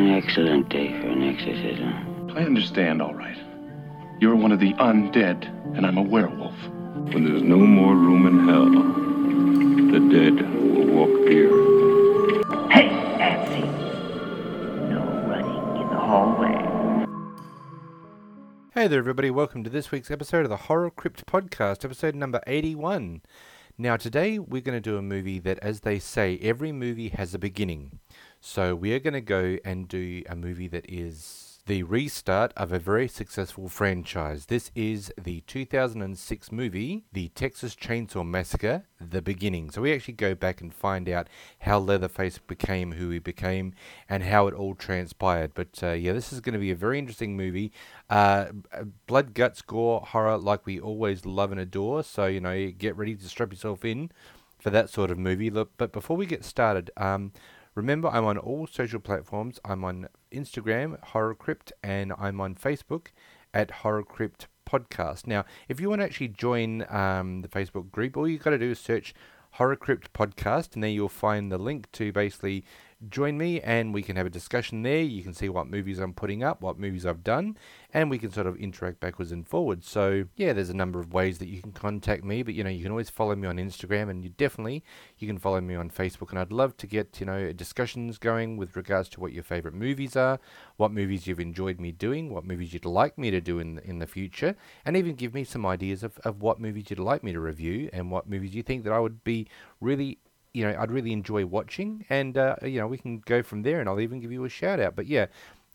An excellent day for an exorcism. I understand, all right. You're one of the undead, and I'm a werewolf. When there's no more room in hell, the dead will walk here. Hey, Nancy! No running in the hallway. Hey there, everybody. Welcome to this week's episode of the Horror Crypt Podcast, episode number 81. Now, today we're going to do a movie that, as they say, every movie has a beginning. So we are going to go and do a movie that is the restart of a very successful franchise. This is the 2006 movie, The Texas Chainsaw Massacre: The Beginning. So we actually go back and find out how Leatherface became who he became and how it all transpired. But yeah, this is going to be a very interesting movie. Blood, guts, gore, horror like we always love and adore. So, you know, get ready to strap yourself in for that sort of movie. Look, but before we get started, remember, I'm on all social platforms. I'm on Instagram, Horror Crypt, and I'm on Facebook at Horror Crypt Podcast. Now, if you want to actually join the Facebook group, all you've got to do is search Horror Crypt Podcast, and there you'll find the link to basically join me, and we can have a discussion there. You can see what movies I'm putting up, what movies I've done, and we can sort of interact backwards and forwards. So yeah, there's a number of ways that you can contact me, but you know, you can always follow me on Instagram, and you can follow me on Facebook, and I'd love to get, you know, discussions going with regards to what your favorite movies are, what movies you've enjoyed me doing, what movies you'd like me to do in the future, and even give me some ideas of what movies you'd like me to review and what movies you think that I would be really, you know, I'd really enjoy watching, and, you know, we can go from there, and I'll even give you a shout out. But yeah,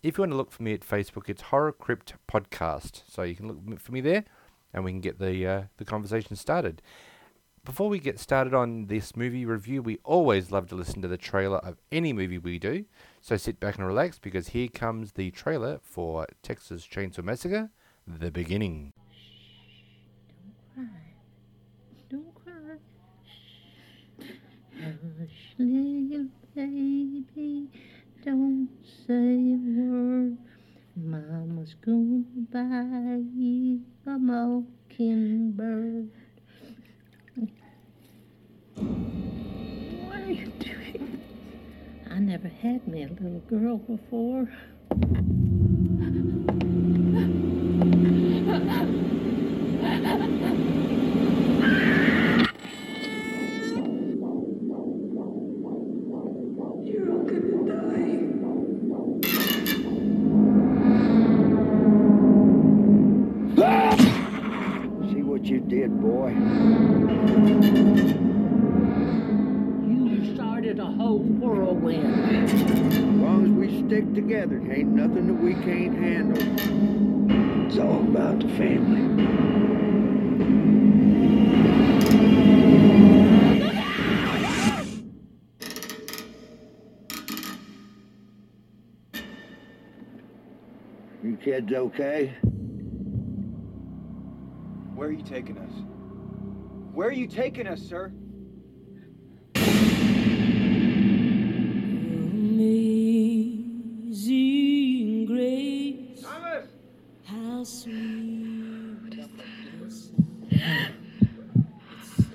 if you want to look for me at Facebook, it's Horror Crypt Podcast. So you can look for me there, and we can get the conversation started. Before we get started on this movie review, we always love to listen to the trailer of any movie we do. So sit back and relax, because here comes the trailer for Texas Chainsaw Massacre: The Beginning. Hush, little baby, don't say a word. Mama's gonna buy you a mockingbird. What are you doing? I never had me a little girl before. You did, boy. You started a whole whirlwind. As long as we stick together, ain't nothing that we can't handle. It's all about the family. You kids okay? Where are you taking us? Where are you taking us, sir? Amazing grace. Thomas! How sweet.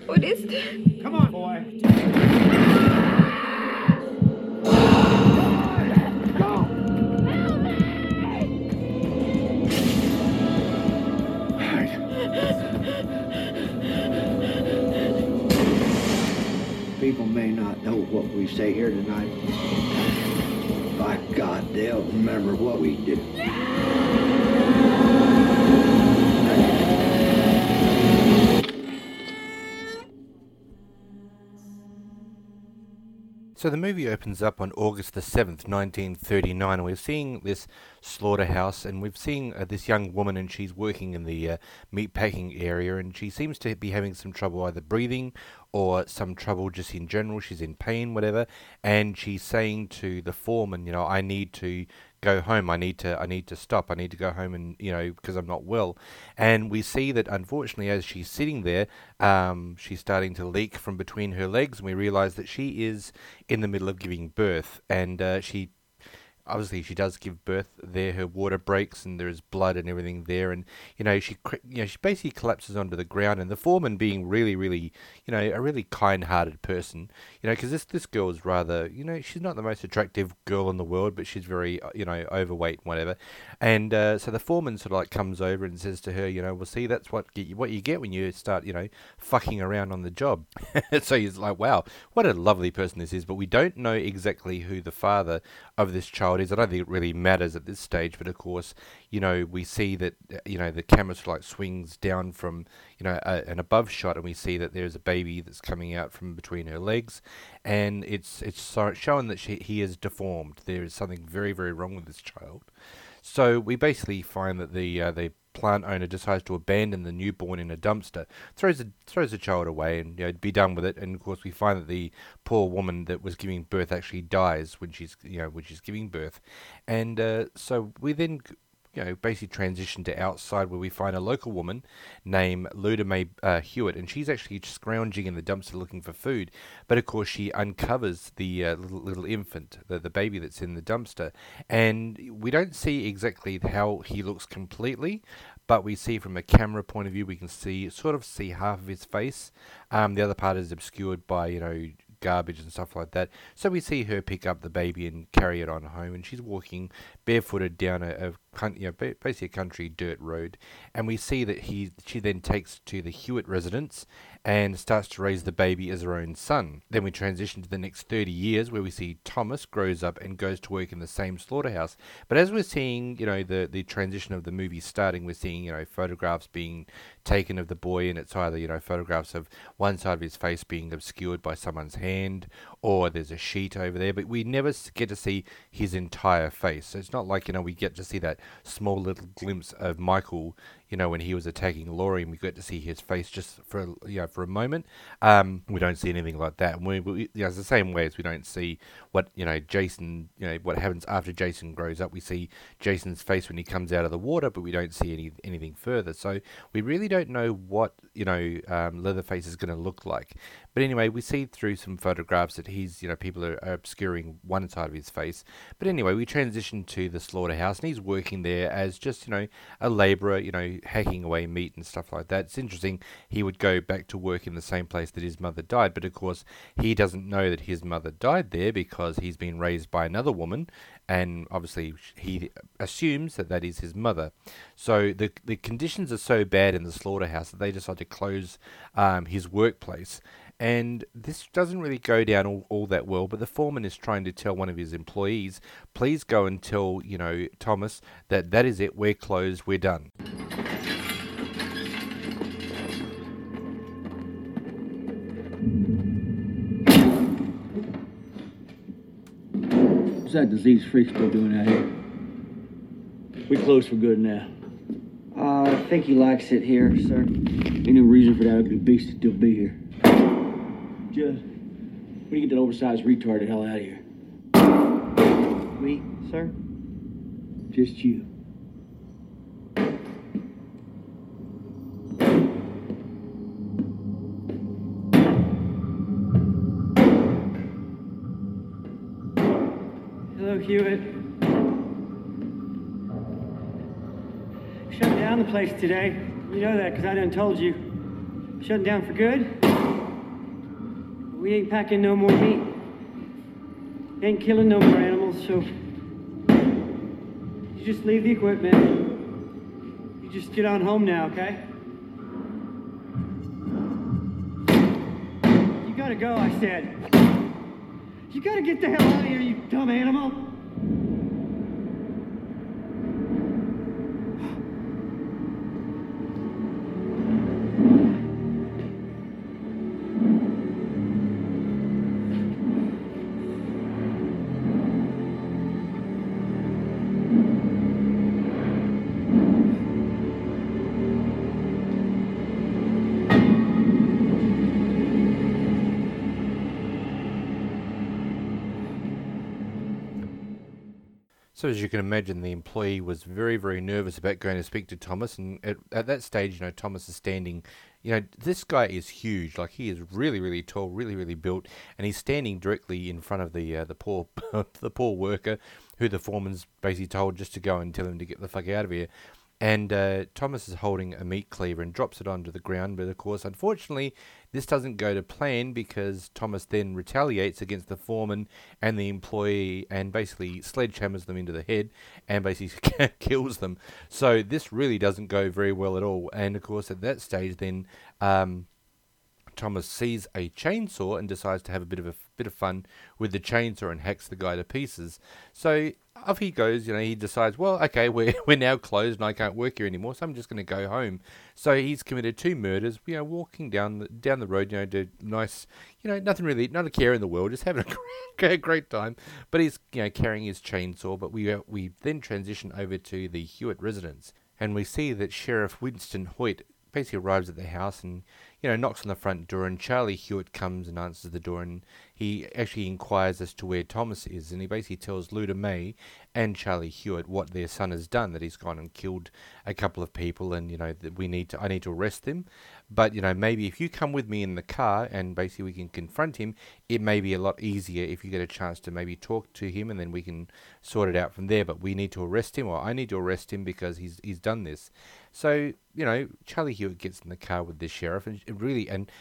What is that? What is that? Come on, boy. People may not know what we say here tonight. By God, they'll remember what we did. So the movie opens up on August the 7th, 1939, and we're seeing this slaughterhouse, and we've seen this young woman, and she's working in the meatpacking area, and she seems to be having some trouble either breathing or some trouble just in general. She's in pain, whatever, and she's saying to the foreman, you know, I need to go home, I need to stop, I need to go home, and, you know, because I'm not well. And we see that, unfortunately, as she's sitting there, she's starting to leak from between her legs, and we realize that she is in the middle of giving birth, and she obviously she does give birth there. Her water breaks and there is blood and everything there. And, you know, she basically collapses onto the ground. And the foreman, being really, really, you know, a really kind-hearted person, you know, because this girl is rather, you know, she's not the most attractive girl in the world, but she's very, you know, overweight and whatever. And so the foreman sort of like comes over and says to her, you know, well, see, that's what you get when you start, you know, fucking around on the job. So he's like, wow, what a lovely person this is. But we don't know exactly who the father of this child is. I don't think it really matters at this stage, but of course, you know, we see that, you know, the camera sort of like swings down from, you know, an above shot, and we see that there's a baby that's coming out from between her legs, and it's shown that he is deformed. There is something very, very wrong with this child. So we basically find that the plant owner decides to abandon the newborn in a dumpster, throws the child away, and, you know, be done with it. And of course, we find that the poor woman that was giving birth actually dies when she's giving birth, and so we then, you know, basically transition to outside, where we find a local woman named Luda Mae Hewitt, and she's actually scrounging in the dumpster looking for food. But of course, she uncovers the little infant, the baby that's in the dumpster, and we don't see exactly how he looks completely, but we see from a camera point of view, we can sort of see half of his face. The other part is obscured by, you know, garbage and stuff like that. So we see her pick up the baby and carry it on home, and she's walking barefooted down basically a country dirt road. And we see that she then takes to the Hewitt residence and starts to raise the baby as her own son. Then we transition to the next 30 years, where we see Thomas grows up and goes to work in the same slaughterhouse. But as we're seeing, you know, the transition of the movie starting, we're seeing, you know, photographs being taken of the boy, and it's either, you know, photographs of one side of his face being obscured by someone's hand, or there's a sheet over there, but we never get to see his entire face. So it's not like, you know, we get to see that small little glimpse of Michael, you know, when he was attacking Laurie, and we get to see his face just for, you know, for a moment. We don't see anything like that. And we you know, it's the same way as we don't see what, you know, Jason, you know, what happens after Jason grows up. We see Jason's face when he comes out of the water, but we don't see anything further. So we really don't know what, you know, Leatherface is going to look like. But anyway, we see through some photographs that he's, you know, people are obscuring one side of his face. But anyway, we transition to the slaughterhouse, and he's working there as just, you know, a labourer, you know, hacking away meat and stuff like that. It's interesting he would go back to work in the same place that his mother died, but of course he doesn't know that his mother died there, because he's been raised by another woman, and obviously he assumes that that is his mother. So the conditions are so bad in the slaughterhouse that they decide to close his workplace. And this doesn't really go down all that well, but the foreman is trying to tell one of his employees, please go and tell, you know, Thomas that is it, we're closed, we're done. What's that disease freak still doing out here? We're closed for good now. I think he likes it here, sir. Ain't no reason for that ugly beast to still be here. Just, when you get that oversized retard the hell out of here. Me, sir? Just you. Hello, Hewitt. Shut down the place today. You know that, because I done told you. Shutting down for good. We ain't packing no more meat. Ain't killing no more animals, so you just leave the equipment. You just get on home now, okay? You gotta go, I said. You gotta get the hell out of here, you dumb animal. So as you can imagine, the employee was very, very nervous about going to speak to Thomas. And at that stage, you know, Thomas is standing, you know, this guy is huge. Like, he is really, really tall, really, really built. And he's standing directly in front of the poor worker, who the foreman's basically told just to go and tell him to get the fuck out of here. And Thomas is holding a meat cleaver and drops it onto the ground. But, of course, unfortunately, this doesn't go to plan because Thomas then retaliates against the foreman and the employee and basically sledgehammers them into the head and basically kills them. So this really doesn't go very well at all. And, of course, at that stage then Thomas sees a chainsaw and decides to have a bit of fun with the chainsaw and hacks the guy to pieces. So off he goes, he decides, well, okay, we're now closed and I can't work here anymore, so I'm just going to go home. So he's committed 2 murders, walking down the road, to nice, nothing really, not a care in the world, just having a great time. But he's, carrying his chainsaw. But we then transition over to the Hewitt residence, and we see that Sheriff Winston Hoyt basically arrives at the house and knocks on the front door, and Charlie Hewitt comes and answers the door, and he actually inquires as to where Thomas is, and he basically tells Luda Mae and Charlie Hewitt what their son has done, that he's gone and killed a couple of people, and, that I need to arrest them, but, maybe if you come with me in the car and basically we can confront him, it may be a lot easier if you get a chance to maybe talk to him, and then we can sort it out from there, but we need to arrest him, or I need to arrest him because he's done this. So, Charlie Hewitt gets in the car with the sheriff, and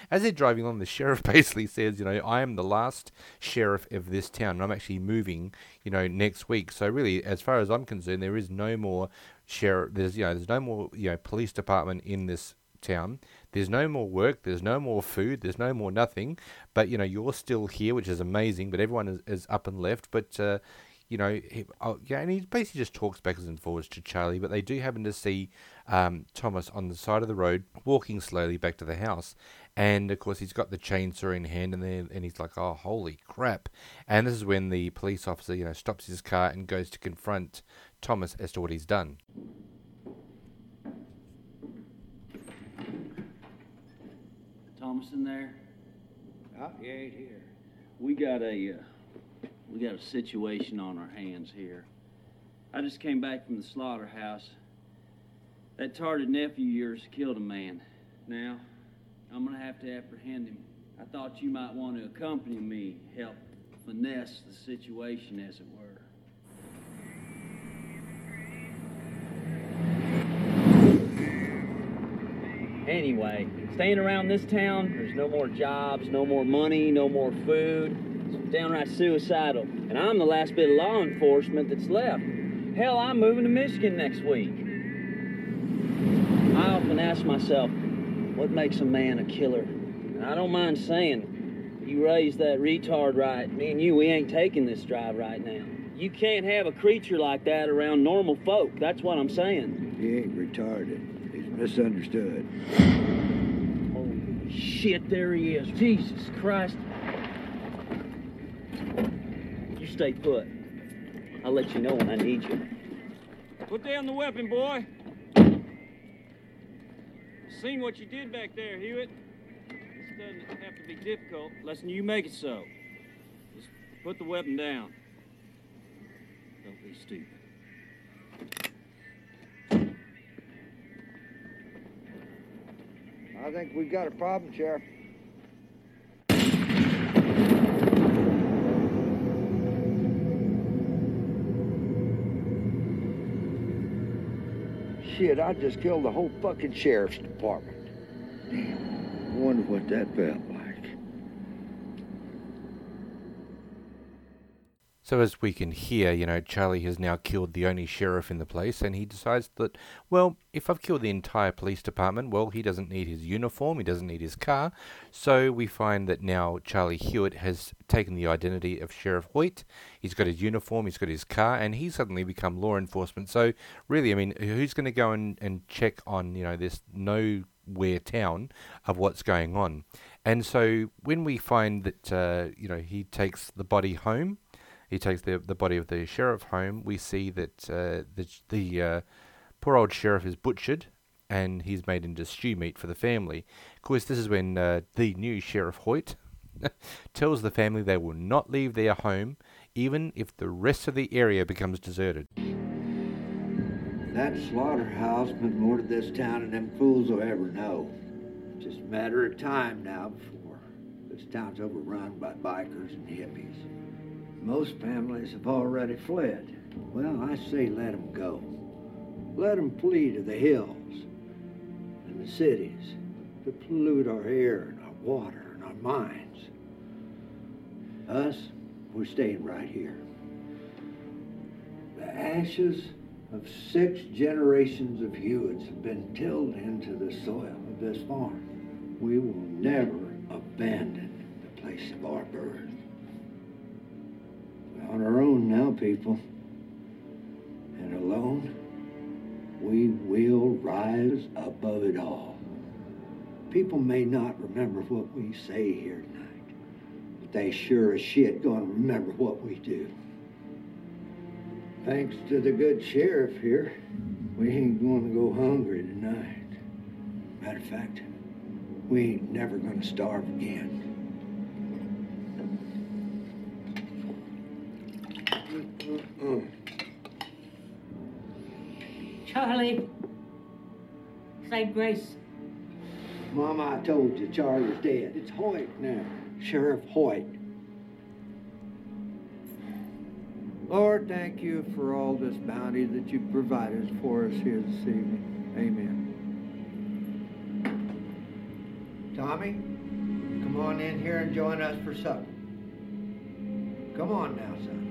as they're driving on, the sheriff basically says, I am the last sheriff of this town, and I'm actually moving, next week. So really, as far as I'm concerned, there is no more sheriff, there's no more, police department in this town. There's no more work, there's no more food, there's no more nothing. But, you're still here, which is amazing, but everyone is up and left. But, and he basically just talks backwards and forwards to Charlie, but they do happen to see Thomas on the side of the road walking slowly back to the house. And, of course, he's got the chainsaw in hand, and he's like, oh, holy crap. And this is when the police officer, stops his car and goes to confront Thomas as to what he's done. Thomas in there? Oh, yeah, he's here. We got a situation on our hands here. I just came back from the slaughterhouse. That tarted nephew of yours killed a man. Now, I'm going to have to apprehend him. I thought you might want to accompany me, help finesse the situation, as it were. Anyway, staying around this town, there's no more jobs, no more money, no more food. Downright suicidal, and I'm the last bit of law enforcement that's left. Hell, I'm moving to Michigan next week. I often ask myself, what makes a man a killer? And I don't mind saying, you raised that retard right, me and you, we ain't taking this drive right now. You can't have a creature like that around normal folk, that's what I'm saying. He ain't retarded, he's misunderstood. Holy shit, there he is. Jesus Christ. Stay put. I'll let you know when I need you. Put down the weapon, boy. Seen what you did back there, Hewitt. This doesn't have to be difficult, unless you make it so. Just put the weapon down. Don't be stupid. I think we've got a problem, Sheriff. Shit, I just killed the whole fucking sheriff's department. Damn, I wonder what that felt like. So as we can hear, Charlie has now killed the only sheriff in the place, and he decides that, well, if I've killed the entire police department, well, he doesn't need his uniform, he doesn't need his car. So we find that now Charlie Hewitt has taken the identity of Sheriff Hoyt. He's got his uniform, he's got his car, and he's suddenly become law enforcement. So really, I mean, who's going to go and check on, this nowhere town of what's going on? And so when we find that, he takes the body home, he takes the body of the sheriff home, we see that the poor old sheriff is butchered, and he's made into stew meat for the family. Of course, this is when the new Sheriff Hoyt tells the family they will not leave their home, even if the rest of the area becomes deserted. That slaughterhouse been more to this town than them fools will ever know. It's just a matter of time now before this town's overrun by bikers and hippies. Most families have already fled. Well, I say let them go. Let them flee to the hills and the cities to pollute our air and our water and our minds. Us, we're staying right here. The ashes of 6 generations of Hewitts have been tilled into the soil of this farm. We will never abandon the place of our birth. We're on our own now, people. And alone, we will rise above it all. People may not remember what we say here tonight, but they sure as shit gonna remember what we do. Thanks to the good sheriff here, we ain't gonna go hungry tonight. Matter of fact, we ain't never gonna starve again. Charlie, say grace. Mama, I told you Charlie's dead. It's Hoyt now, Sheriff Hoyt. Lord, thank you for all this bounty that you've provided for us here this evening. Amen. Tommy, come on in here and join us for supper. Come on now, son.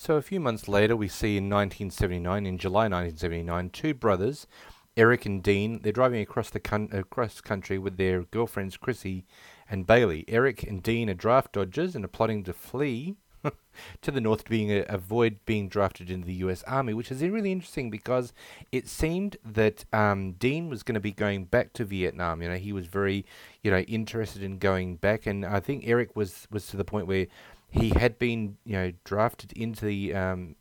So a few months later, we see in 1979, in July 1979, two brothers, Eric and Dean, they're driving across the country with their girlfriends Christie and Bailey. Eric and Dean are draft dodgers and are plotting to flee to the north to avoid being drafted into the U.S. Army, which is really interesting because it seemed that Dean was going to be going back to Vietnam. You know, he was very, you know, interested in going back, and I think Eric was to the point where he had been, you know, drafted into the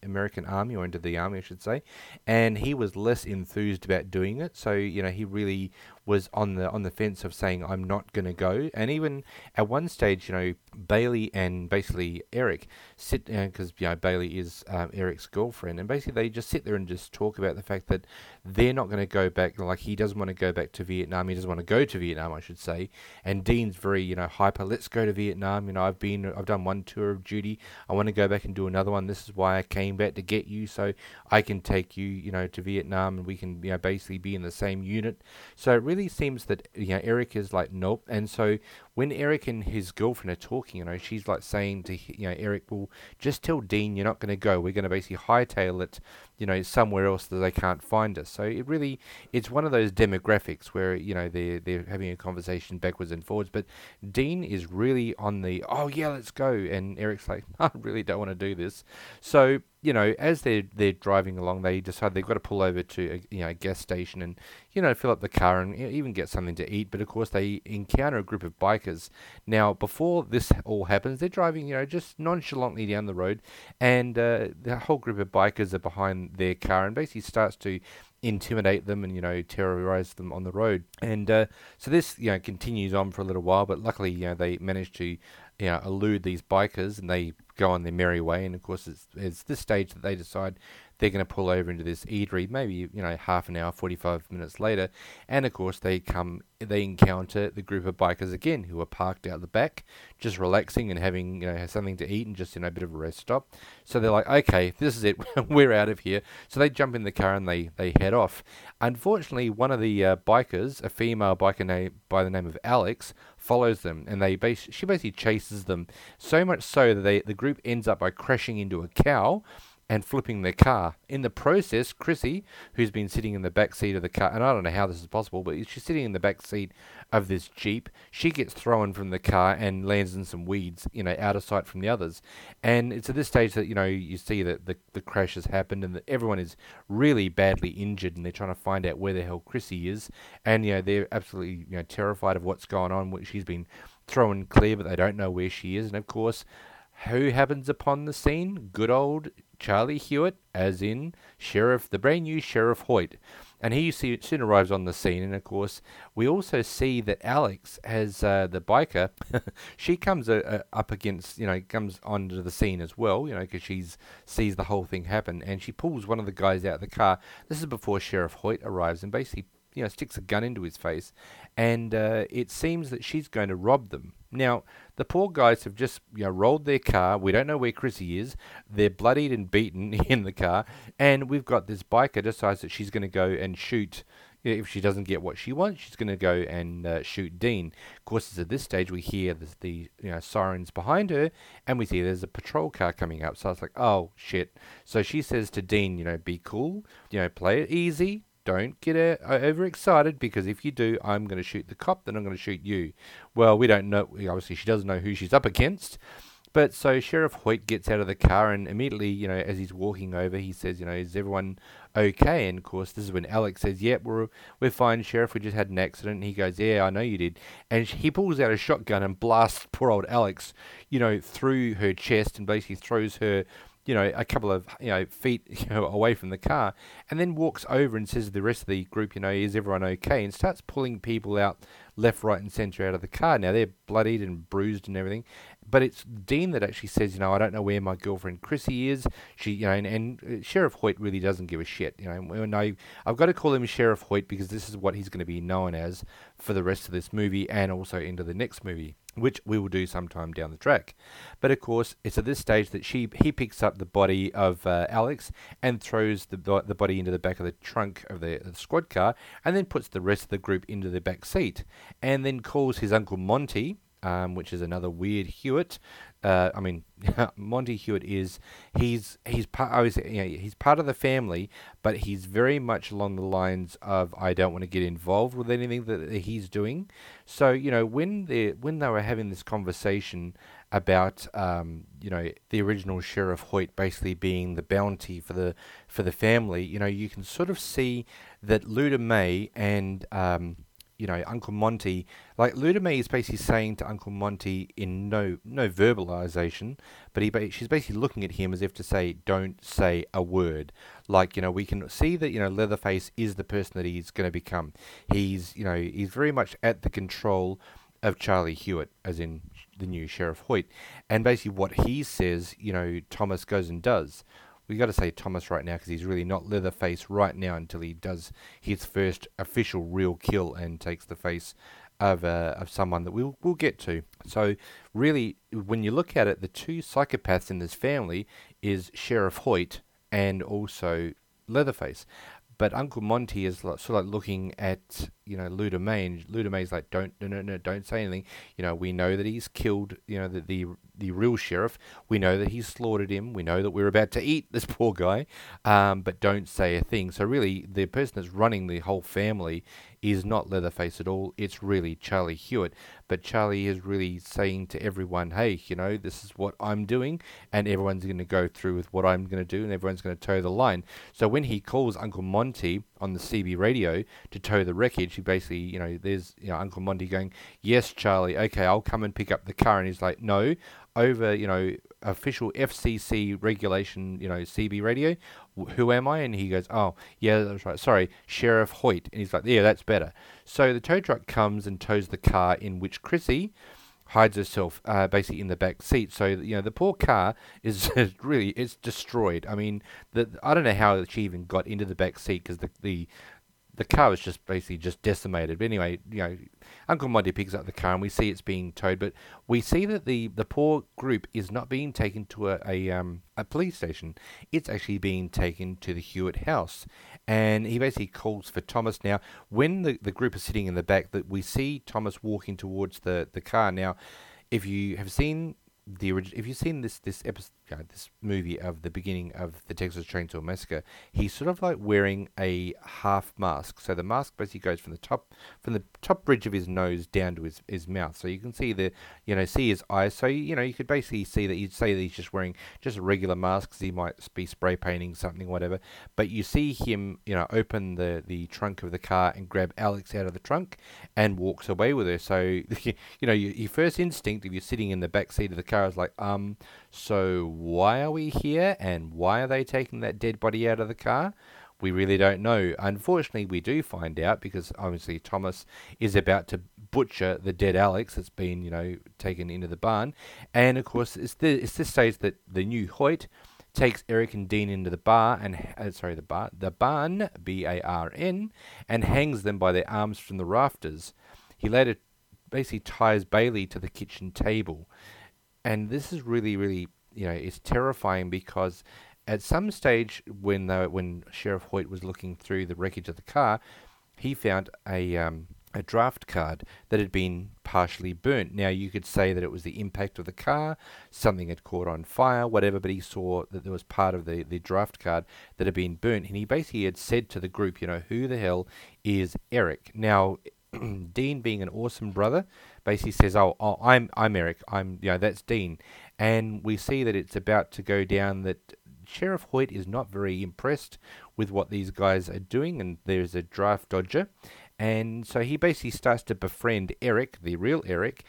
American Army, or into the Army, I should say, and he was less enthused about doing it. So, you know, he really was on the fence of saying, I'm not going to go. And even at one stage, you know, Bailey and basically Eric sit, because, you know, Bailey is Eric's girlfriend, and basically they just sit there and just talk about the fact that they're not going to go back. Like, he doesn't want to go back to Vietnam. He doesn't want to go to Vietnam, I should say. And Dean's very, you know, hyper, let's go to Vietnam. You know, I've done one tour of duty. I want to go back and do another one. This is why I came back, to get you, so I can take you, you know, to Vietnam, and we can, you know, basically be in the same unit. So it really seems that, you know, Eric is like, nope. And so when Eric and his girlfriend are talking, you know, she's like saying to, you know, Eric, well, just tell Dean you're not going to go. We're going to basically hightail it, you know, somewhere else that they can't find us. So it really, it's one of those demographics where, you know, they're having a conversation backwards and forwards. But Dean is really on the, oh yeah, let's go. And Eric's like, I really don't want to do this. So, you know, as they're driving along, they decide they've got to pull over to a, you know, a gas station and, you know, fill up the car and even get something to eat. But of course, they encounter a group of bikers. Now, before this all happens, they're driving, you know, just nonchalantly down the road, and the whole group of bikers are behind their car and basically starts to intimidate them and, you know, terrorize them on the road. And so this, you know, continues on for a little while, but luckily, you know, they manage to, you know, elude these bikers, and they go on their merry way. And of course, it's this stage that they decide they're going to pull over into this eatery, maybe, you know, half an hour, 45 minutes later. And of course, they encounter the group of bikers again, who are parked out the back, just relaxing and having, you know, something to eat and just, you know, a bit of a rest stop. So they're like, okay, this is it, we're out of here. So they jump in the car and they head off. Unfortunately, one of the bikers, a female biker by the name of Alex, follows them, and she basically chases them, so much so that the group ends up by crashing into a cow and flipping their car. In the process, Chrissy, who's been sitting in the back seat of the car, and I don't know how this is possible, but she's sitting in the back seat of this Jeep. She gets thrown from the car and lands in some weeds, you know, out of sight from the others. And it's at this stage that, you know, you see that the crash has happened and that everyone is really badly injured, and they're trying to find out where the hell Chrissy is. And, you know, they're absolutely, you know, terrified of what's going on. She's been thrown clear, but they don't know where she is. And of course, who happens upon the scene? Good old Charlie Hewitt, as in the brand new Sheriff Hoyt. And he soon arrives on the scene, and of course, we also see that Alex, as the biker, she comes up against, you know, comes onto the scene as well, you know, because she sees the whole thing happen, and she pulls one of the guys out of the car. This is before Sheriff Hoyt arrives, and basically, you know, sticks a gun into his face, and it seems that she's going to rob them. Now, the poor guys have just, you know, rolled their car. We don't know where Chrissy is. They're bloodied and beaten in the car, and we've got this biker decides that she's going to go and shoot. If she doesn't get what she wants, she's going to go and shoot Dean. Of course, it's at this stage we hear the sirens behind her, and we see there's a patrol car coming up. So I was like, oh, shit. So she says to Dean, you know, be cool, you know, play it easy. Don't get overexcited, because if you do, I'm going to shoot the cop, then I'm going to shoot you. Well, we don't know. Obviously, she doesn't know who she's up against. But so Sheriff Hoyt gets out of the car, and immediately, you know, as he's walking over, he says, you know, is everyone okay? And, of course, this is when Alex says, yeah, we're fine, Sheriff. We just had an accident. And he goes, yeah, I know you did. And he pulls out a shotgun and blasts poor old Alex, you know, through her chest, and basically throws her, you know, a couple of, you know, feet, you know, away from the car, and then walks over and says to the rest of the group, you know, is everyone okay? And starts pulling people out left, right, and centre out of the car. Now, they're bloodied and bruised and everything, but it's Dean that actually says, you know, I don't know where my girlfriend Chrissy is. She, you know, and Sheriff Hoyt really doesn't give a shit. You know, and I've got to call him Sheriff Hoyt because this is what he's going to be known as for the rest of this movie and also into the next movie, which we will do sometime down the track. But, of course, it's at this stage that he picks up the body of Alex and throws the body into the back of the trunk of the squad car, and then puts the rest of the group into the back seat, and then calls his Uncle Monty, which is another weird Hewitt. Monty Hewitt he's part of the family, but he's very much along the lines of, I don't want to get involved with anything that he's doing. So, you know, when they were having this conversation about you know, the original Sheriff Hoyt basically being the bounty for the family, you know, you can sort of see that Luda Mae and you know, Uncle Monty, like Luda Mae is basically saying to Uncle Monty in no verbalization, but she's basically looking at him as if to say, don't say a word. Like, you know, we can see that, you know, Leatherface is the person that he's going to become. He's, you know, he's very much at the control of Charlie Hewitt, as in the new Sheriff Hoyt. And basically what he says, you know, Thomas goes and does. We got to say Thomas right now because he's really not Leatherface right now until he does his first official real kill and takes the face of someone that we'll get to. So really, when you look at it, the two psychopaths in this family is Sheriff Hoyt and also Leatherface. But Uncle Monty is sort of looking at, you know, Luda Mae, and Luda Mae's like, don't say anything. You know, we know that he's killed, you know, the real sheriff. We know that he's slaughtered him. We know that we're about to eat this poor guy, but don't say a thing. So really, the person that's running the whole family is not Leatherface at all. It's really Charlie Hewitt. But Charlie is really saying to everyone, hey, you know, this is what I'm doing, and everyone's going to go through with what I'm going to do, and everyone's going to toe the line. So when he calls Uncle Monty on the CB radio to tow the wreckage, he basically, you know, there's, you know, Uncle Monty going, yes, Charlie, okay, I'll come and pick up the car. And he's like, no, over, you know, official FCC regulation, you know, CB radio, who am I? And he goes, oh, yeah, that's right, sorry, Sheriff Hoyt. And he's like, yeah, that's better. So the tow truck comes and tows the car, in which Chrissy hides herself basically in the back seat. So, you know, the poor car is really, it's destroyed. I mean, I don't know how she even got into the back seat because the car was just basically just decimated. But anyway, you know, Uncle Monty picks up the car and we see it's being towed. But we see that the poor group is not being taken to a police station. It's actually being taken to the Hewitt house. And he basically calls for Thomas. Now, when the group is sitting in the back, that we see Thomas walking towards the car. Now, if you have seen this episode, this movie of the beginning of the Texas Chainsaw Massacre, he's sort of like wearing a half mask. So the mask basically goes from the top ridge of his nose down to his mouth. So you can see his eyes. So, you know, you could basically see that you'd say that he's just wearing just a regular mask because he might be spray painting something, whatever. But you see him, you know, open the trunk of the car and grab Alex out of the trunk and walks away with her. So, you know, your first instinct if you're sitting in the back seat of the car is like, so why are we here, and why are they taking that dead body out of the car? We really don't know. Unfortunately, we do find out because obviously Thomas is about to butcher the dead Alex that's been, you know, taken into the barn. And of course, it's this stage that the new Hoyt takes Eric and Dean into the bar and the barn, B-A-R-N, and hangs them by their arms from the rafters. He later basically ties Bailey to the kitchen table, and this is really, really, it's terrifying because at some stage when Sheriff Hoyt was looking through the wreckage of the car, he found a draft card that had been partially burnt. Now, you could say that it was the impact of the car, something had caught on fire, whatever, but he saw that there was part of the draft card that had been burnt, and he basically had said to the group, who the hell is Eric? Now, Dean, being an awesome brother, basically says, oh I'm Eric, that's Dean. And we see that it's about to go down that Sheriff Hoyt is not very impressed with what these guys are doing, and there's a draft dodger. And so he basically starts to befriend Eric, the real Eric,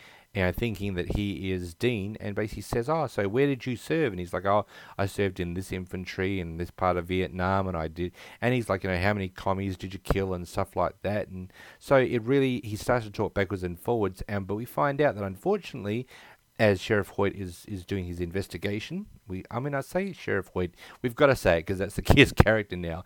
thinking that he is Dean, and basically says, so where did you serve? And he's like, I served in this infantry in this part of Vietnam, and I did. And he's like, how many commies did you kill and stuff like that? And so he starts to talk backwards and forwards, but we find out that unfortunately, as Sheriff Hoyt is doing his investigation, I say Sheriff Hoyt, we've got to say it because that's the kid's character now.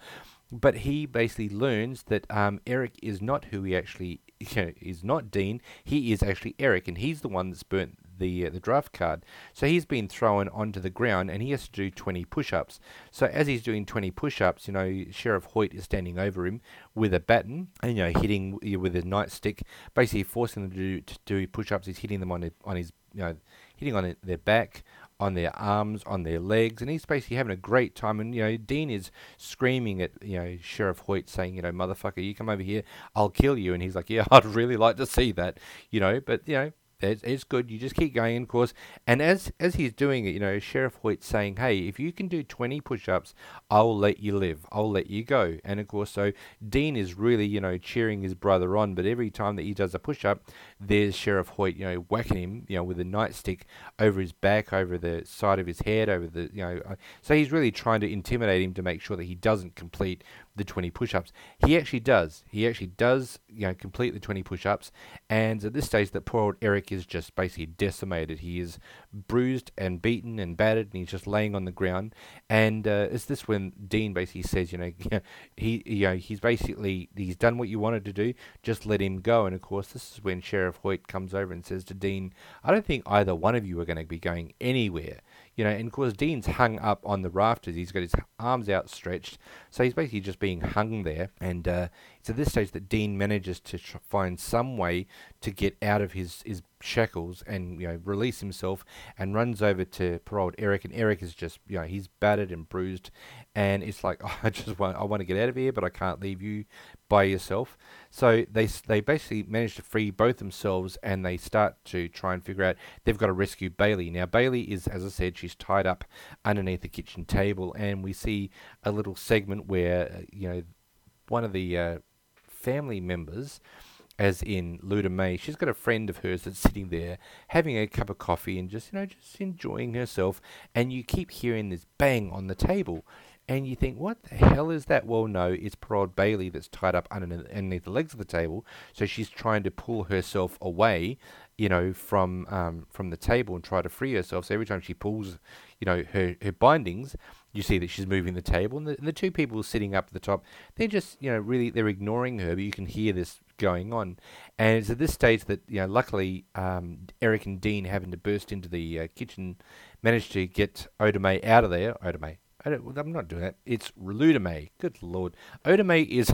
But he basically learns that Eric is not who he actually is, not Dean. He is actually Eric, and he's the one that's burnt the draft card. So he's been thrown onto the ground, and he has to do 20 push-ups. So as he's doing 20 push-ups, Sheriff Hoyt is standing over him with a baton, and hitting with a nightstick, basically forcing them to do push-ups. He's hitting them on their back, on their arms, on their legs, and he's basically having a great time. And Dean is screaming at Sheriff Hoyt, saying, motherfucker, you come over here, I'll kill you. And he's like, yeah, I'd really like to see that, but it's good, you just keep going, of course. And as he's doing it, Sheriff Hoyt's saying, hey, if you can do 20 push-ups, I'll let you live, I'll let you go. And of course, so Dean is really cheering his brother on, but every time that he does a push-up, there's Sheriff Hoyt whacking him with a nightstick over his back, over the side of his head, over the so he's really trying to intimidate him to make sure that he doesn't complete the 20 push-ups. He actually does complete the 20 push-ups, and at this stage the poor old Eric is just basically decimated. He is bruised and beaten and battered, and he's just laying on the ground. And is this when Dean basically says, he's done what you wanted to do, just let him go. And of course, this is when Sheriff Hoyt comes over and says to Dean, I don't think either one of you are going to be going anywhere. And of course, Dean's hung up on the rafters. He's got his arms outstretched. So he's basically just being hung there. And it's at this stage that Dean manages to find some way to get out of his shackles and, release himself, and runs over to paroled Eric. And Eric is just, he's battered and bruised. And it's like, I want to get out of here, but I can't leave you by yourself. So they basically manage to free both themselves, and they start to try and figure out they've got to rescue Bailey. Now, Bailey is, as I said, she's tied up underneath the kitchen table, and we see a little segment where, one of the family members, as in Luda Mae, she's got a friend of hers that's sitting there having a cup of coffee and just, just enjoying herself, and you keep hearing this bang on the table. And you think, what the hell is that? Well, no, it's paroled Bailey that's tied up underneath the legs of the table. So she's trying to pull herself away, from the table and try to free herself. So every time she pulls, her bindings, you see that she's moving the table. And the two people sitting up at the top, they're just, really, they're ignoring her. But you can hear this going on. And it's at this stage that, luckily, Eric and Dean, having to burst into the kitchen, managed to get Luda Mae out of there. Luda Mae. I'm not doing that. It's Luda Mae. Good Lord. Luda Mae is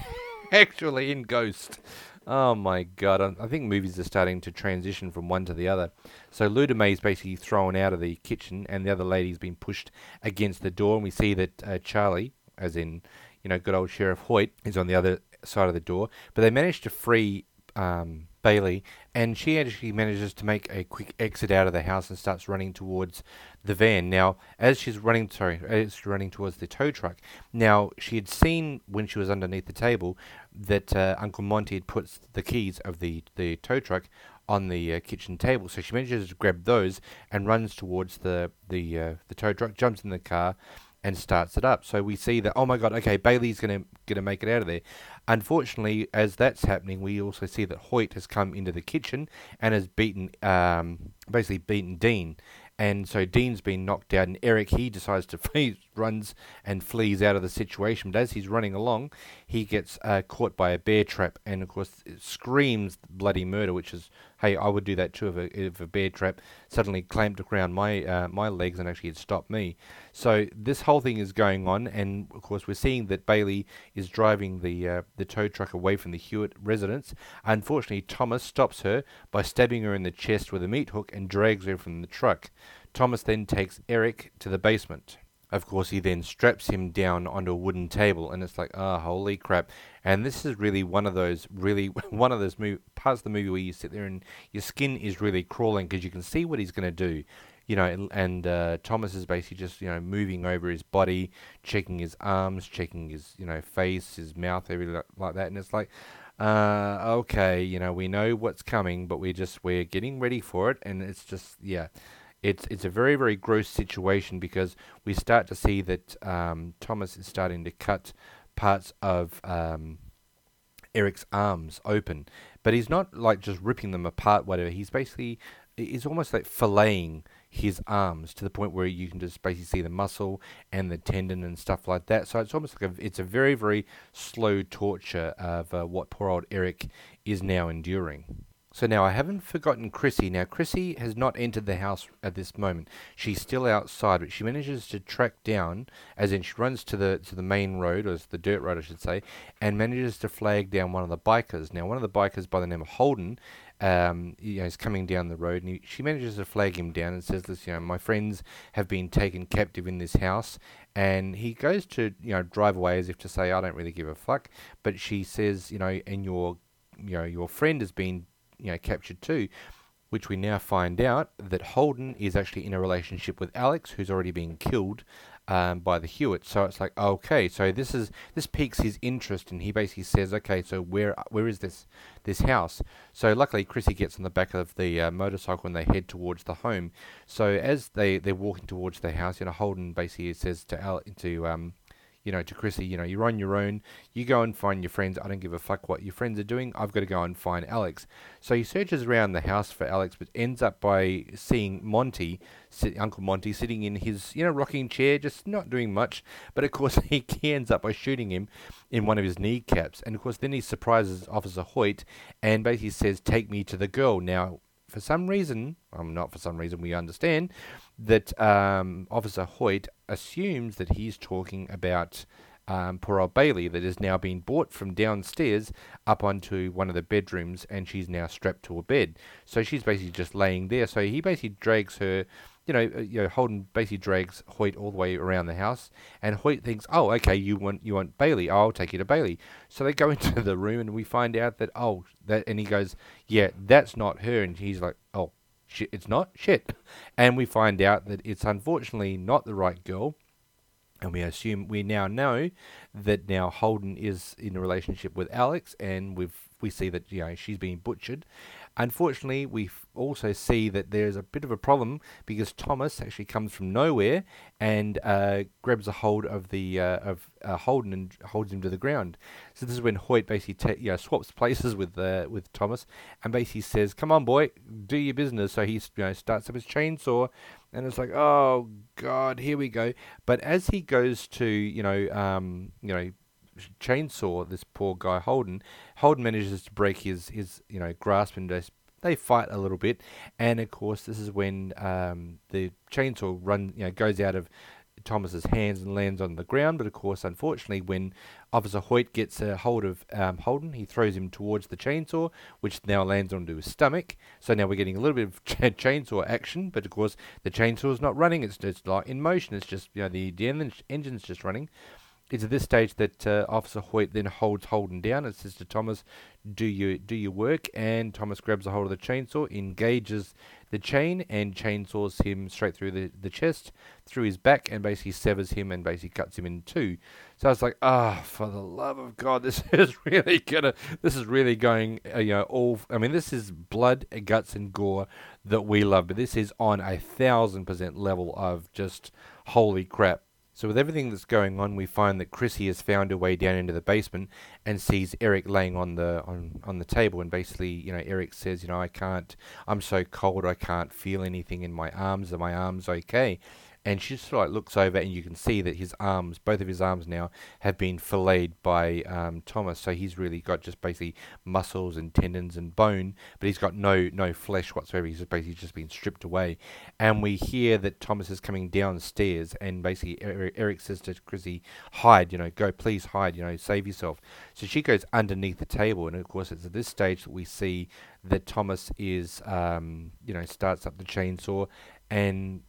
actually in Ghost. Oh, my God. I think movies are starting to transition from one to the other. So Luda Mae is basically thrown out of the kitchen, and the other lady's been pushed against the door. And we see that Charlie, as in, good old Sheriff Hoyt, is on the other side of the door. But they managed to free Bailey, and she actually manages to make a quick exit out of the house and starts running towards the van. Now, as she's running towards the tow truck, now she had seen when she was underneath the table that Uncle Monty had put the keys of the tow truck on the kitchen table, so she manages to grab those and runs towards the tow truck, jumps in the car, and starts it up. So we see that, oh my God, okay, Bailey's gonna make it out of there. Unfortunately, as that's happening, we also see that Hoyt has come into the kitchen and has beaten Dean. And so Dean's been knocked out, and Eric, he decides to runs and flees out of the situation. But as he's running along, he gets caught by a bear trap, and of course screams bloody murder, which is, hey, I would do that too if a bear trap suddenly clamped around my legs and actually had stopped me. So this whole thing is going on, and of course we're seeing that Bailey is driving the tow truck away from the Hewitt residence. Unfortunately, Thomas stops her by stabbing her in the chest with a meat hook and drags her from the truck. Thomas then takes Eric to the basement. Of course, he then straps him down onto a wooden table, and it's like, oh, holy crap. And this is really one of those parts of the movie where you sit there and your skin is really crawling because you can see what he's going to do. You know, and Thomas is basically just, you know, moving over his body, checking his arms, checking his, you know, face, his mouth, everything like that. And it's like, okay, you know, we know what's coming, but we're getting ready for it. And it's just, yeah. It's a very, very gross situation because we start to see that Thomas is starting to cut parts of Eric's arms open. But he's not like just ripping them apart, whatever. He's almost like filleting his arms to the point where you can just basically see the muscle and the tendon and stuff like that. So it's almost like it's a very, very slow torture of what poor old Eric is now enduring. So now I haven't forgotten Chrissie. Now Chrissie has not entered the house at this moment. She's still outside, but she manages to track down, as in she runs to the main road, or the dirt road I should say, and manages to flag down one of the bikers. Now one of the bikers by the name of Holden, you know, is coming down the road, and she manages to flag him down and says, "Listen, you know, my friends have been taken captive in this house." And he goes to, you know, drive away as if to say, "I don't really give a fuck." But she says, "You know, and your friend has been, you know, captured too," which we now find out that Holden is actually in a relationship with Alex, who's already been killed by the Hewitt. So it's like, okay, so this piques his interest, and he basically says, okay, so where is this house? So luckily Chrissie gets on the back of the motorcycle and they head towards the home. So as they're walking towards the house, you know, Holden basically says to Chrissie, you know, "You're on your own. You go and find your friends. I don't give a fuck what your friends are doing. I've got to go and find Alex." So he searches around the house for Alex, but ends up by seeing Uncle Monty sitting in his, you know, rocking chair, just not doing much. But of course, he ends up by shooting him in one of his kneecaps. And of course, then he surprises Officer Hoyt and basically says, "Take me to the girl." Now, we understand that Officer Hoyt assumes that he's talking about poor old Bailey, that has now been brought from downstairs up onto one of the bedrooms, and she's now strapped to a bed. So she's basically just laying there. So he basically drags her, you know, Holden basically drags Hoyt all the way around the house, and Hoyt thinks, "Oh, okay, you want Bailey? I'll take you to Bailey." So they go into the room, and we find out that and he goes, "Yeah, that's not her," and he's like, "Oh, shit, it's not shit," and we find out that it's unfortunately not the right girl. And we now know that now Holden is in a relationship with Alex, and we see that, you know, she's being butchered. Unfortunately, we also see that there's a bit of a problem because Thomas actually comes from nowhere and grabs a hold of Holden and holds him to the ground. So this is when Hoyt basically swaps places with Thomas and basically says, "Come on, boy, do your business." So he, you know, starts up his chainsaw. And it's like, oh God, here we go. But as he goes to, you know, chainsaw this poor guy Holden manages to break his you know, grasp, and they fight a little bit. And of course, this is when the chainsaw goes out of Thomas's hands and lands on the ground. But of course, unfortunately, when Officer Hoyt gets a hold of Holden, he throws him towards the chainsaw, which now lands onto his stomach. So now we're getting a little bit of chainsaw action, but of course the chainsaw is not running, it's not in motion, it's just, you know, the engine's just running. It's at this stage that Officer Hoyt then holds Holden down and says to Thomas, do your work, and Thomas grabs a hold of the chainsaw, engages the chain, and chainsaws him straight through the chest, through his back, and basically severs him and basically cuts him in two. So I was like, for the love of God, this is really going, you know, this is blood, guts, and gore that we love, but this is on 1,000% level of just holy crap. So with everything that's going on, we find that Chrissie has found her way down into the basement and sees Eric laying on the table, and basically, you know, Eric says, you know, I'm so cold, I can't feel anything in my arms. Are my arms okay? And she just like looks over, and you can see that his arms, both of his arms now, have been filleted by Thomas. So he's really got just basically muscles and tendons and bone, but he's got no flesh whatsoever. He's basically just been stripped away. And we hear that Thomas is coming downstairs, and basically Eric says to Chrissy, "Hide, go, please hide, save yourself." So she goes underneath the table, and of course it's at this stage that we see that Thomas is, starts up the chainsaw and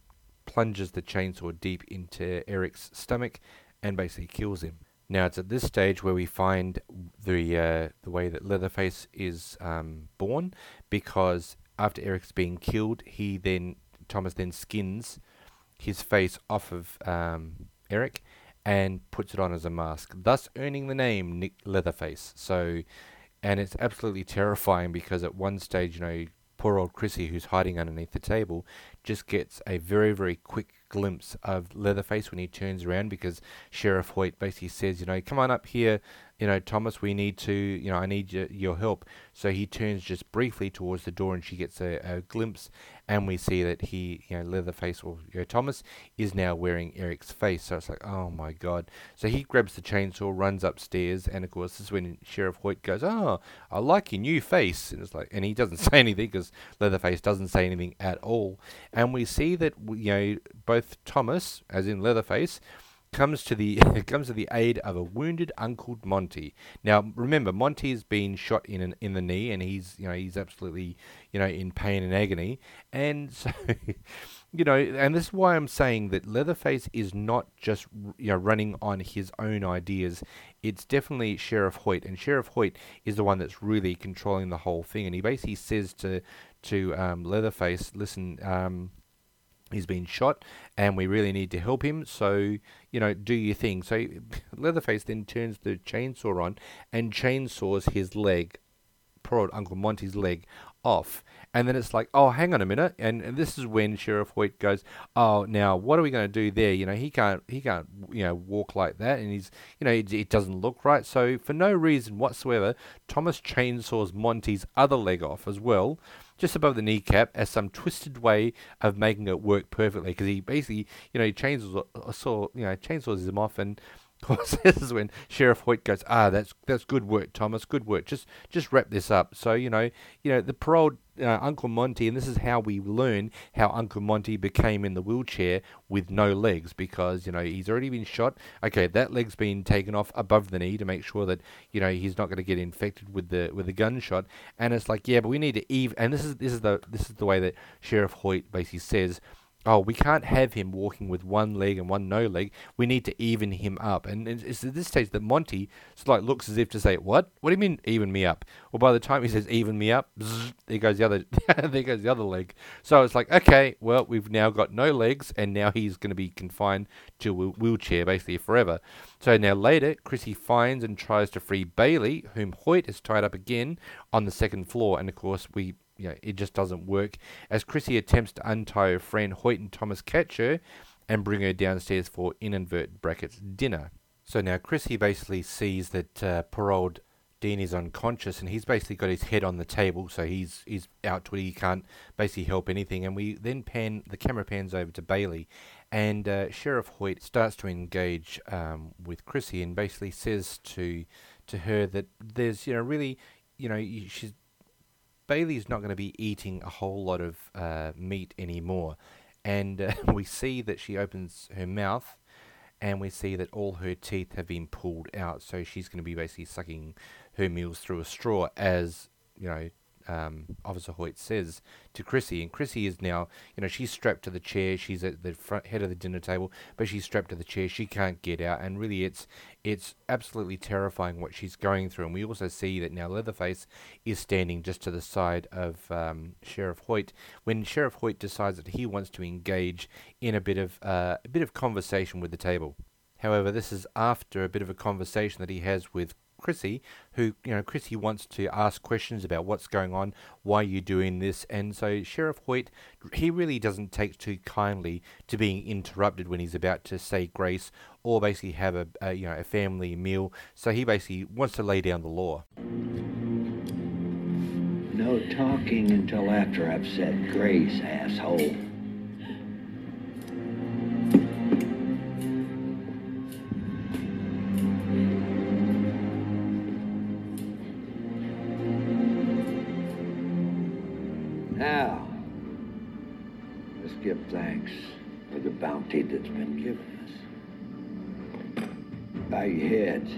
plunges the chainsaw deep into Eric's stomach and basically kills him. Now it's at this stage where we find the way that Leatherface is born, because after Eric's being killed, Thomas then skins his face off of Eric and puts it on as a mask, thus earning the name Nick Leatherface. So, and it's absolutely terrifying, because at one stage, poor old Chrissy, who's hiding underneath the table, just gets a very, very quick glimpse of Leatherface when he turns around, because Sheriff Hoyt basically says, "Come on up here, Thomas, we need to, I need your help." So he turns just briefly towards the door, and she gets a glimpse, and we see that he, Leatherface, or Thomas, is now wearing Eric's face. So it's like, oh my God. So he grabs the chainsaw, runs upstairs, and of course this is when Sheriff Hoyt goes, "Oh, I like your new face." And it's like, and he doesn't say anything, because Leatherface doesn't say anything at all. And we see that both Thomas, as in Leatherface, comes to the aid of a wounded Uncle Monty. Now remember, Monty has been shot in the knee, and he's absolutely in pain and agony. And so and this is why I'm saying that Leatherface is not just running on his own ideas. It's definitely Sheriff Hoyt, and Sheriff Hoyt is the one that's really controlling the whole thing. And he basically says to Leatherface, "Listen, he's been shot, and we really need to help him, so, do your thing." So Leatherface then turns the chainsaw on and chainsaws his leg, poor old Uncle Monty's leg, off. And then it's like, oh, hang on a minute. And this is when Sheriff Hoyt goes, "Oh, now what are we going to do there? He can't walk like that, and he's it doesn't look right." So for no reason whatsoever, Thomas chainsaws Monty's other leg off as well, just above the kneecap, as some twisted way of making it work perfectly, because he basically chainsaws him off. And of course, this is when Sheriff Hoyt goes, "Ah, that's good work, Thomas. Good work. Just wrap this up." So the paroled Uncle Monty, and this is how we learn how Uncle Monty became in the wheelchair with no legs, because he's already been shot. Okay, that leg's been taken off above the knee to make sure that he's not going to get infected with the gunshot. And it's like, yeah, but we need to even. And this is the way that Sheriff Hoyt basically says, "Oh, we can't have him walking with one leg and one no leg. We need to even him up." And it's at this stage that Monty looks as if to say, "What? What do you mean even me up?" Well, by the time he says "even me up," bzz, there goes the other leg. So it's like, okay, well, we've now got no legs, and now he's going to be confined to a wheelchair basically forever. So now later, Chrissy finds and tries to free Bailey, whom Hoyt has tied up again on the second floor, and of course it just doesn't work, as Chrissy attempts to untie her friend. Hoyt and Thomas catch her and bring her downstairs for " dinner. So now Chrissy basically sees that poor old Dean is unconscious, and he's basically got his head on the table, so he's out to it. He can't basically help anything. And we then the camera pans over to Bailey, and Sheriff Hoyt starts to engage with Chrissy, and basically says to her that there's really Bailey's not going to be eating a whole lot of meat anymore. And we see that she opens her mouth, and we see that all her teeth have been pulled out, so she's going to be basically sucking her meals through a straw, as Officer Hoyt says to Chrissy. And Chrissy is now, she's strapped to the chair. She's at the front head of the dinner table, but she's strapped to the chair. She can't get out, and really it's absolutely terrifying what she's going through. And we also see that now Leatherface is standing just to the side of Sheriff Hoyt, when Sheriff Hoyt decides that he wants to engage in a bit of conversation with the table. However, this is after a bit of a conversation that he has with Chrissy, who, Chrissy wants to ask questions about what's going on, why you're doing this. And so Sheriff Hoyt, he really doesn't take too kindly to being interrupted when he's about to say grace or basically have a family meal. So he basically wants to lay down the law. "No talking until after I've said grace, asshole." thanks for the bounty that's been given us. I had.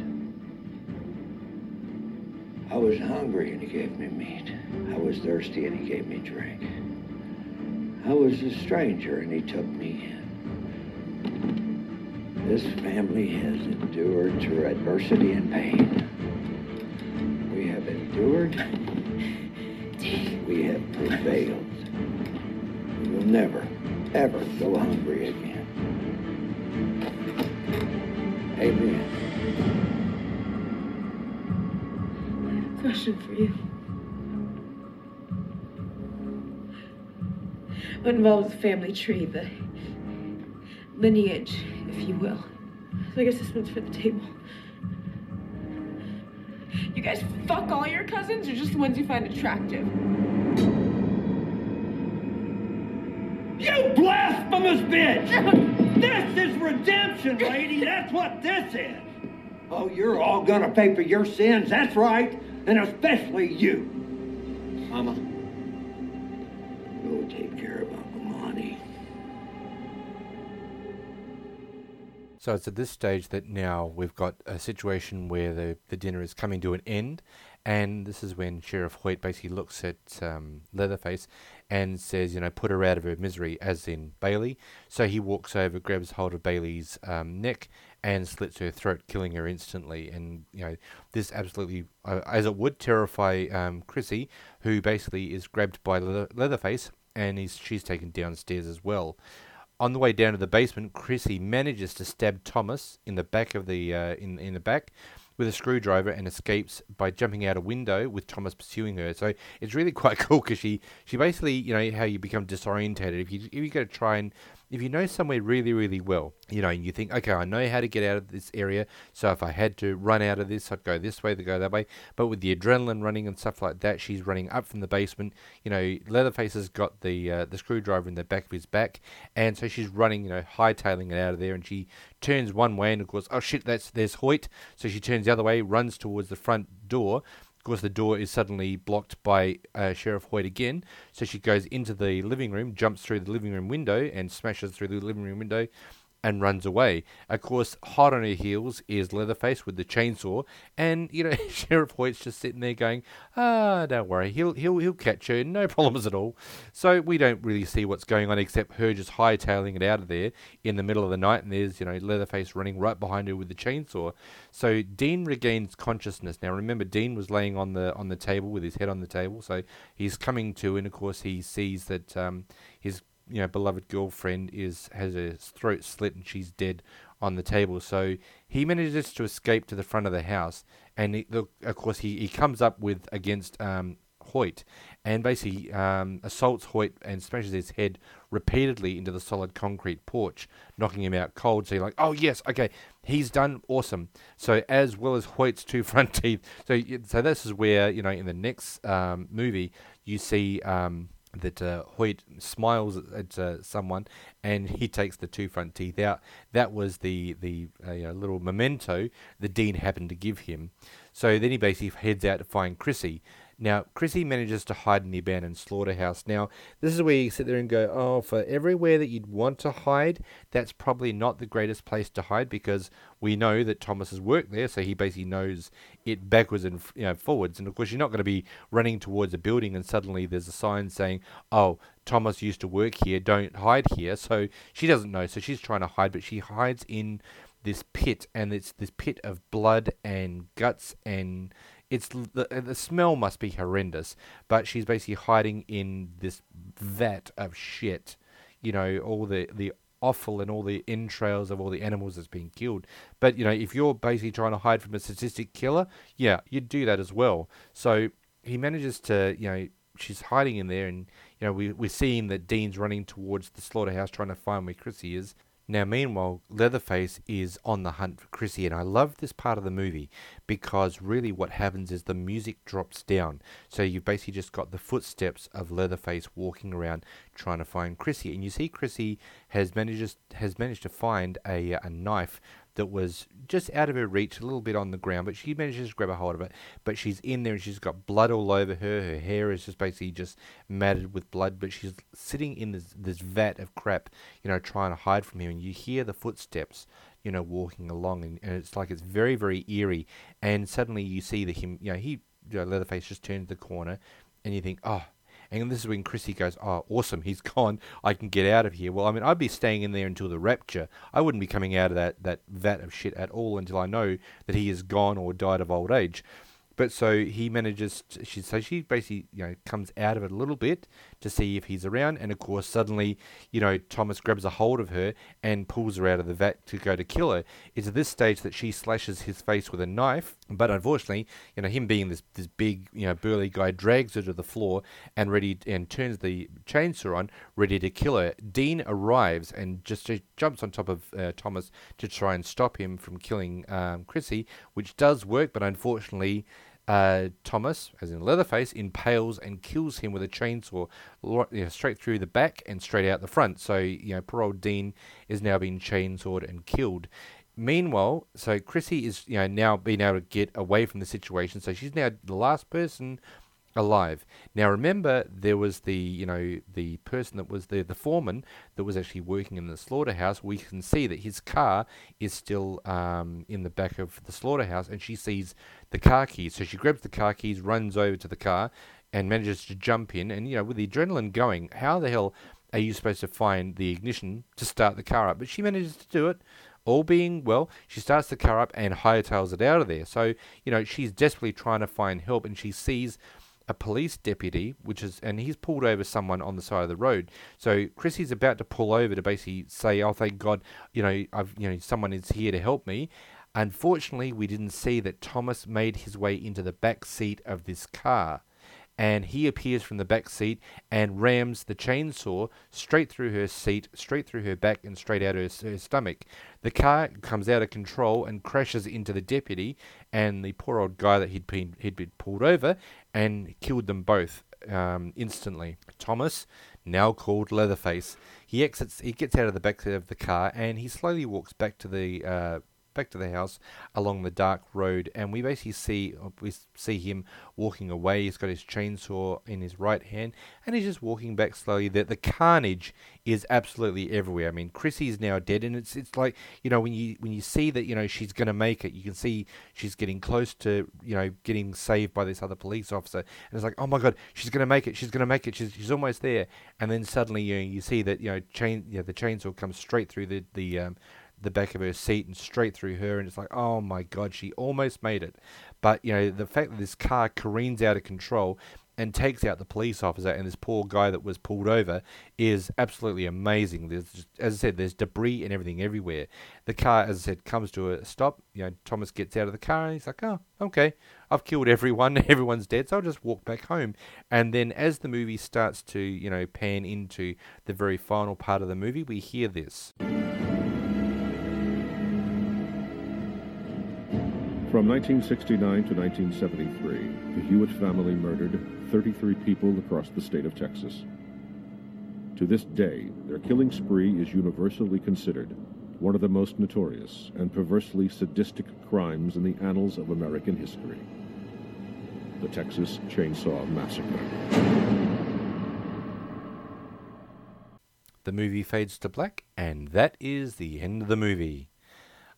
I was hungry and he gave me meat. I was thirsty and he gave me drink. I was a stranger and he took me in. This family has endured through adversity and pain. We have endured. We have prevailed. We will never, ever go hungry again. Amen. Question for you. What involves the family tree, the lineage, if you will? So I guess this one's for the table. You guys fuck all your cousins or just the ones you find attractive? You blasphemous bitch! This is redemption, lady. That's what this is. Oh, you're all gonna pay for your sins. That's right. And especially you. Mama, go take care of Uncle Monty. So it's at this stage that now we've got a situation where the dinner is coming to an end. And this is when Sheriff Hoyt basically looks at Leatherface and says, you know, put her out of her misery, as in Bailey. So he walks over, grabs hold of Bailey's neck and slits her throat, killing her instantly. And, you know, this absolutely, as it would, terrify Chrissy, who basically is grabbed by Leatherface and she's taken downstairs as well. On the way down to the basement, Chrissy manages to stab Thomas in the back of the in the back with a screwdriver and escapes by jumping out a window with Thomas pursuing her. So it's really quite cool because she basically, you know, how you become disorientated. If you go to try and, if you know somewhere really, really well, you know, and you think, okay, I know how to get out of this area. So if I had to run out of this, I'd go this way, I'd go that way. But with the adrenaline running and stuff like that, she's running up from the basement. You know, Leatherface has got the screwdriver in the back of his back. And so she's running, you know, hightailing it out of there. And she turns one way and, of course, oh, shit, there's Hoyt. So she turns the other way, runs towards the front door. Of course, the door is suddenly blocked by Sheriff Hoyt again. So she goes into the living room, jumps through the living room window and smashes through the living room window and runs away. Of course, hot on her heels is Leatherface with the chainsaw. And, you know, Sheriff Hoyt's just sitting there going, ah, don't worry, he'll catch her, no problems at all. So we don't really see what's going on except her just hightailing it out of there in the middle of the night. And there's, you know, Leatherface running right behind her with the chainsaw. So Dean regains consciousness. Now, remember, Dean was laying on the table with his head on the table. So he's coming to, and of course, he sees that his, you know, beloved girlfriend has her throat slit and she's dead on the table. So he manages to escape to the front of the house, and he comes up against Hoyt, and basically assaults Hoyt and smashes his head repeatedly into the solid concrete porch, knocking him out cold. So you're like, oh yes, okay, he's done, awesome. So as well as Hoyt's two front teeth. So this is where, you know, in the next movie you see that Hoyt smiles at someone and he takes the two front teeth out. That was the little memento that Dean happened to give him. So then he basically heads out to find Chrissy. Now, Chrissy manages to hide in the abandoned slaughterhouse. Now, this is where you sit there and go, oh, for everywhere that you'd want to hide, that's probably not the greatest place to hide, because we know that Thomas has worked there, so he basically knows it backwards and, you know, forwards. And, of course, you're not going to be running towards a building and suddenly there's a sign saying, oh, Thomas used to work here, don't hide here. So she doesn't know, so she's trying to hide, but she hides in this pit, and it's this pit of blood and guts, and it's the smell must be horrendous, but she's basically hiding in this vat of shit, you know, all the offal and all the entrails of all the animals that's been killed. But, you know, if you're basically trying to hide from a sadistic killer, yeah, you'd do that as well. So he manages to, you know, she's hiding in there, and, you know, we're seeing that Dean's running towards the slaughterhouse trying to find where Chrissy is. Now, meanwhile, Leatherface is on the hunt for Chrissy, and I love this part of the movie because really what happens is the music drops down. So you've basically just got the footsteps of Leatherface walking around trying to find Christie. And you see Christie has managed to find a knife that was just out of her reach, a little bit on the ground, but she manages to grab a hold of it. But she's in there and she's got blood all over her. Her hair is just basically just matted with blood, but she's sitting in this vat of crap, you know, trying to hide from him. And you hear the footsteps, you know, walking along, and it's like it's very, very eerie. And suddenly you see Leatherface just turns the corner, and you think, oh. And this is when Christie goes, oh, awesome, he's gone. I can get out of here. Well, I mean, I'd be staying in there until the rapture. I wouldn't be coming out of that vat of shit at all until I know that he is gone or died of old age. But so he manages, she basically, you know, comes out of it a little bit to see if he's around. And of course, suddenly, you know, Thomas grabs a hold of her and pulls her out of the vat to go to kill her. It's at this stage that she slashes his face with a knife. But unfortunately, you know, him being this big, you know, burly guy, drags her to the floor and turns the chainsaw on, ready to kill her. Dean arrives and just jumps on top of Thomas to try and stop him from killing Chrissie, which does work, but unfortunately, Thomas, as in Leatherface, impales and kills him with a chainsaw, you know, straight through the back and straight out the front. So, you know, poor old Dean is now being chainsawed and killed. Meanwhile, so Chrissie is, you know, now being able to get away from the situation. So she's now the last person alive. Now remember, there was the person that was the foreman that was actually working in the slaughterhouse. We can see that his car is still in the back of the slaughterhouse, and she sees the car keys. So she grabs the car keys, runs over to the car, and manages to jump in. And, you know, with the adrenaline going, how the hell are you supposed to find the ignition to start the car up? But she manages to do it. All being well, she starts the car up and hightails it out of there. So, you know, she's desperately trying to find help, and she sees a police deputy, and he's pulled over someone on the side of the road. So Christie's about to pull over to basically say, "Oh, thank God, you know, someone is here to help me." Unfortunately, we didn't see that Thomas made his way into the back seat of this car, and he appears from the back seat and rams the chainsaw straight through her seat, straight through her back, and straight out her stomach. The car comes out of control and crashes into the deputy and the poor old guy that he'd been pulled over, and killed them both instantly. Thomas, now called Leatherface, he gets out of the back seat of the car, and he slowly walks back to the house along the dark road, and we basically see him walking away. He's got his chainsaw in his right hand, and he's just walking back slowly. The carnage is absolutely everywhere. I mean, Chrissie is now dead, and it's like, you know, when you see that, you know, she's going to make it, you can see she's getting close to, you know, getting saved by this other police officer, and it's like, oh my God, she's going to make it, she's almost there. And then suddenly you see that, you know, the chainsaw comes straight through the back of her seat and straight through her, and it's like, oh my God, she almost made it. But, you know, the fact that this car careens out of control and takes out the police officer and this poor guy that was pulled over is absolutely amazing. As I said, there's debris and everything everywhere. The car, as I said, comes to a stop. You know, Thomas gets out of the car, and he's like, oh, okay, I've killed everyone. Everyone's dead, so I'll just walk back home. And then as the movie starts to, you know, pan into the very final part of the movie, we hear this. From 1969 to 1973, the Hewitt family murdered 33 people across the state of Texas. To this day, their killing spree is universally considered one of the most notorious and perversely sadistic crimes in the annals of American history. The Texas Chainsaw Massacre. The movie fades to black, and that is the end of the movie.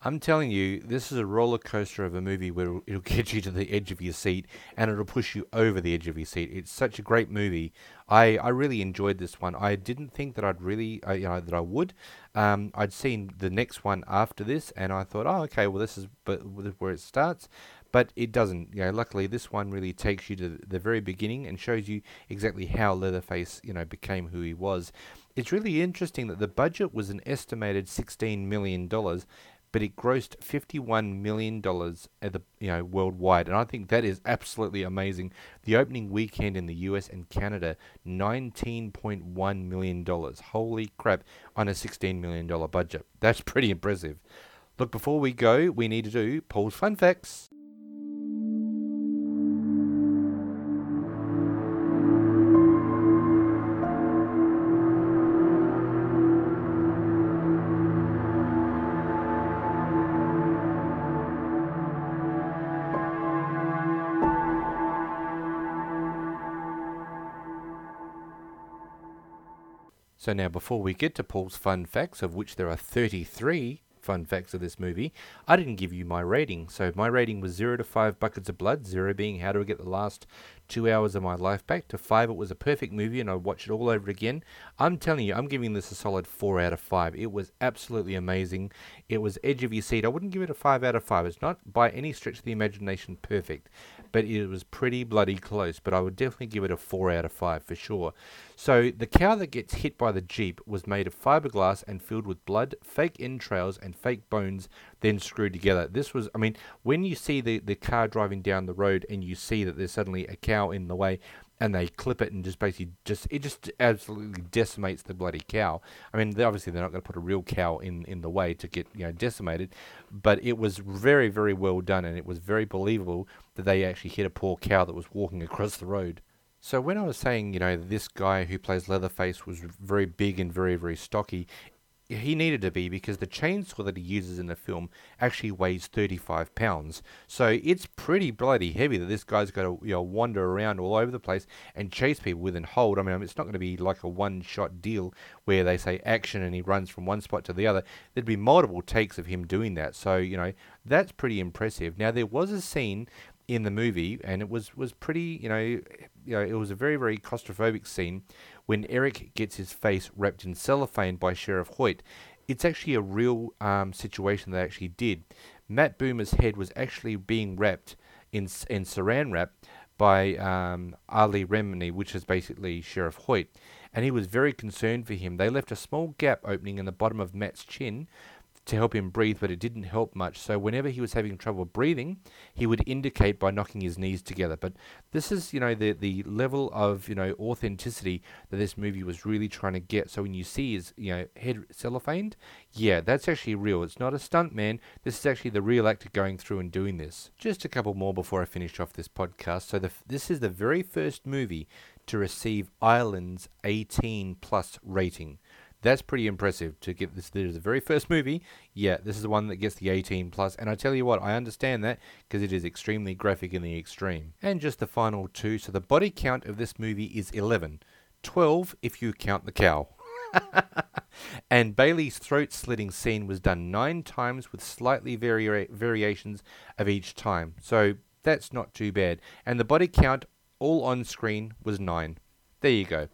I'm telling you, this is a roller coaster of a movie where it'll get you to the edge of your seat, and it'll push you over the edge of your seat. It's such a great movie. I really enjoyed this one. I didn't think that I would. I'd seen the next one after this, and I thought, oh, okay, well, this is where it starts. But it doesn't. You know, luckily, this one really takes you to the very beginning and shows you exactly how Leatherface, you know, became who he was. It's really interesting that the budget was an estimated $16 million. But it grossed $51 million at worldwide, and I think that is absolutely amazing. The opening weekend in the US and Canada, $19.1 million. Holy crap, on a $16 million budget. That's pretty impressive. Look, before we go, we need to do Paul's Fun Facts. So now, before we get to Paul's fun facts, of which there are 33 fun facts of this movie, I didn't give you my rating. So my rating was 0 to 5 buckets of blood, 0 being how do I get the last 2 hours of my life back, to 5 it was a perfect movie and I'd watch it all over again. I'm telling you, I'm giving this a solid 4 out of 5. It was absolutely amazing. It was edge of your seat. I wouldn't give it a 5 out of 5. It's not by any stretch of the imagination perfect, but it was pretty bloody close. But I would definitely give it a 4 out of 5 for sure. So the cow that gets hit by the Jeep was made of fiberglass and filled with blood, fake entrails and fake bones, then screwed together. This was, I mean, when you see the car driving down the road and you see that there's suddenly a cow in the way and they clip it and just basically it absolutely decimates the bloody cow. I mean, obviously they're not going to put a real cow in the way to get, you know, decimated, but it was very, very well done, and it was very believable that they actually hit a poor cow that was walking across the road. So when I was saying, you know, this guy who plays Leatherface was very big and very, very stocky, he needed to be, because the chainsaw that he uses in the film actually weighs 35 pounds. So it's pretty bloody heavy that this guy's got to, you know, wander around all over the place and chase people with and hold. I mean, it's not going to be like a one-shot deal where they say action and he runs from one spot to the other. There'd be multiple takes of him doing that. So, you know, that's pretty impressive. Now, there was a scene in the movie, and it was pretty, you know, it was a very, very claustrophobic scene when Eric gets his face wrapped in cellophane by Sheriff Hoyt. It's actually a real situation they actually did. Matt Boomer's head was actually being wrapped in saran wrap by Ali Remini, which is basically Sheriff Hoyt, and he was very concerned for him. They left a small gap opening in the bottom of Matt's chin to help him breathe, but it didn't help much. So whenever he was having trouble breathing, he would indicate by knocking his knees together. But this is, you know, the level of, you know, authenticity that this movie was really trying to get. So when you see his, you know, head cellophaned, yeah, that's actually real. It's not a stunt man. This is actually the real actor going through and doing this. Just a couple more before I finish off this podcast. So this is the very first movie to receive Ireland's 18+ rating. That's pretty impressive to get this. This is the very first movie. Yeah, this is the one that gets the 18+. And I tell you what, I understand that, because it is extremely graphic in the extreme. And just the final two. So the body count of this movie is 11. 12 if you count the cow. And Bailey's throat slitting scene was done 9 times with slightly variations of each time. So that's not too bad. And the body count all on screen was 9. There you go.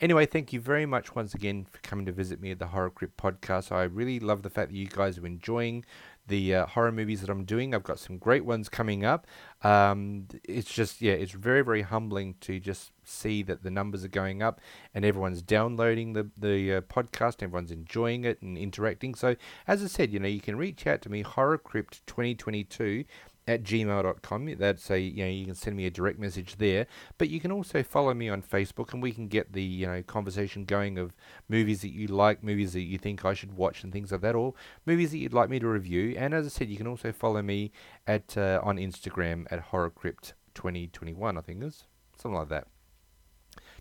Anyway, thank you very much once again for coming to visit me at the Horror Crypt Podcast. I really love the fact that you guys are enjoying the horror movies that I'm doing. I've got some great ones coming up. It's just, yeah, it's very, very humbling to just see that the numbers are going up and everyone's downloading the podcast, everyone's enjoying it and interacting. So, as I said, you know, you can reach out to me, horrorcrypt2022@gmail.com. That's a, you know, you can send me a direct message there, but you can also follow me on Facebook, and we can get the, you know, conversation going of movies that you like, movies that you think I should watch and things like that, or movies that you'd like me to review. And as I said, you can also follow me at on Instagram at HorrorCrypt2021, I think it is, something like that.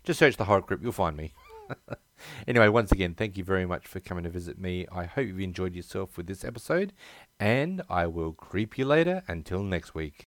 Just search the Horror Crypt, you'll find me. Anyway, once again, thank you very much for coming to visit me. I hope you've enjoyed yourself with this episode, and I will creep you later. Until next week.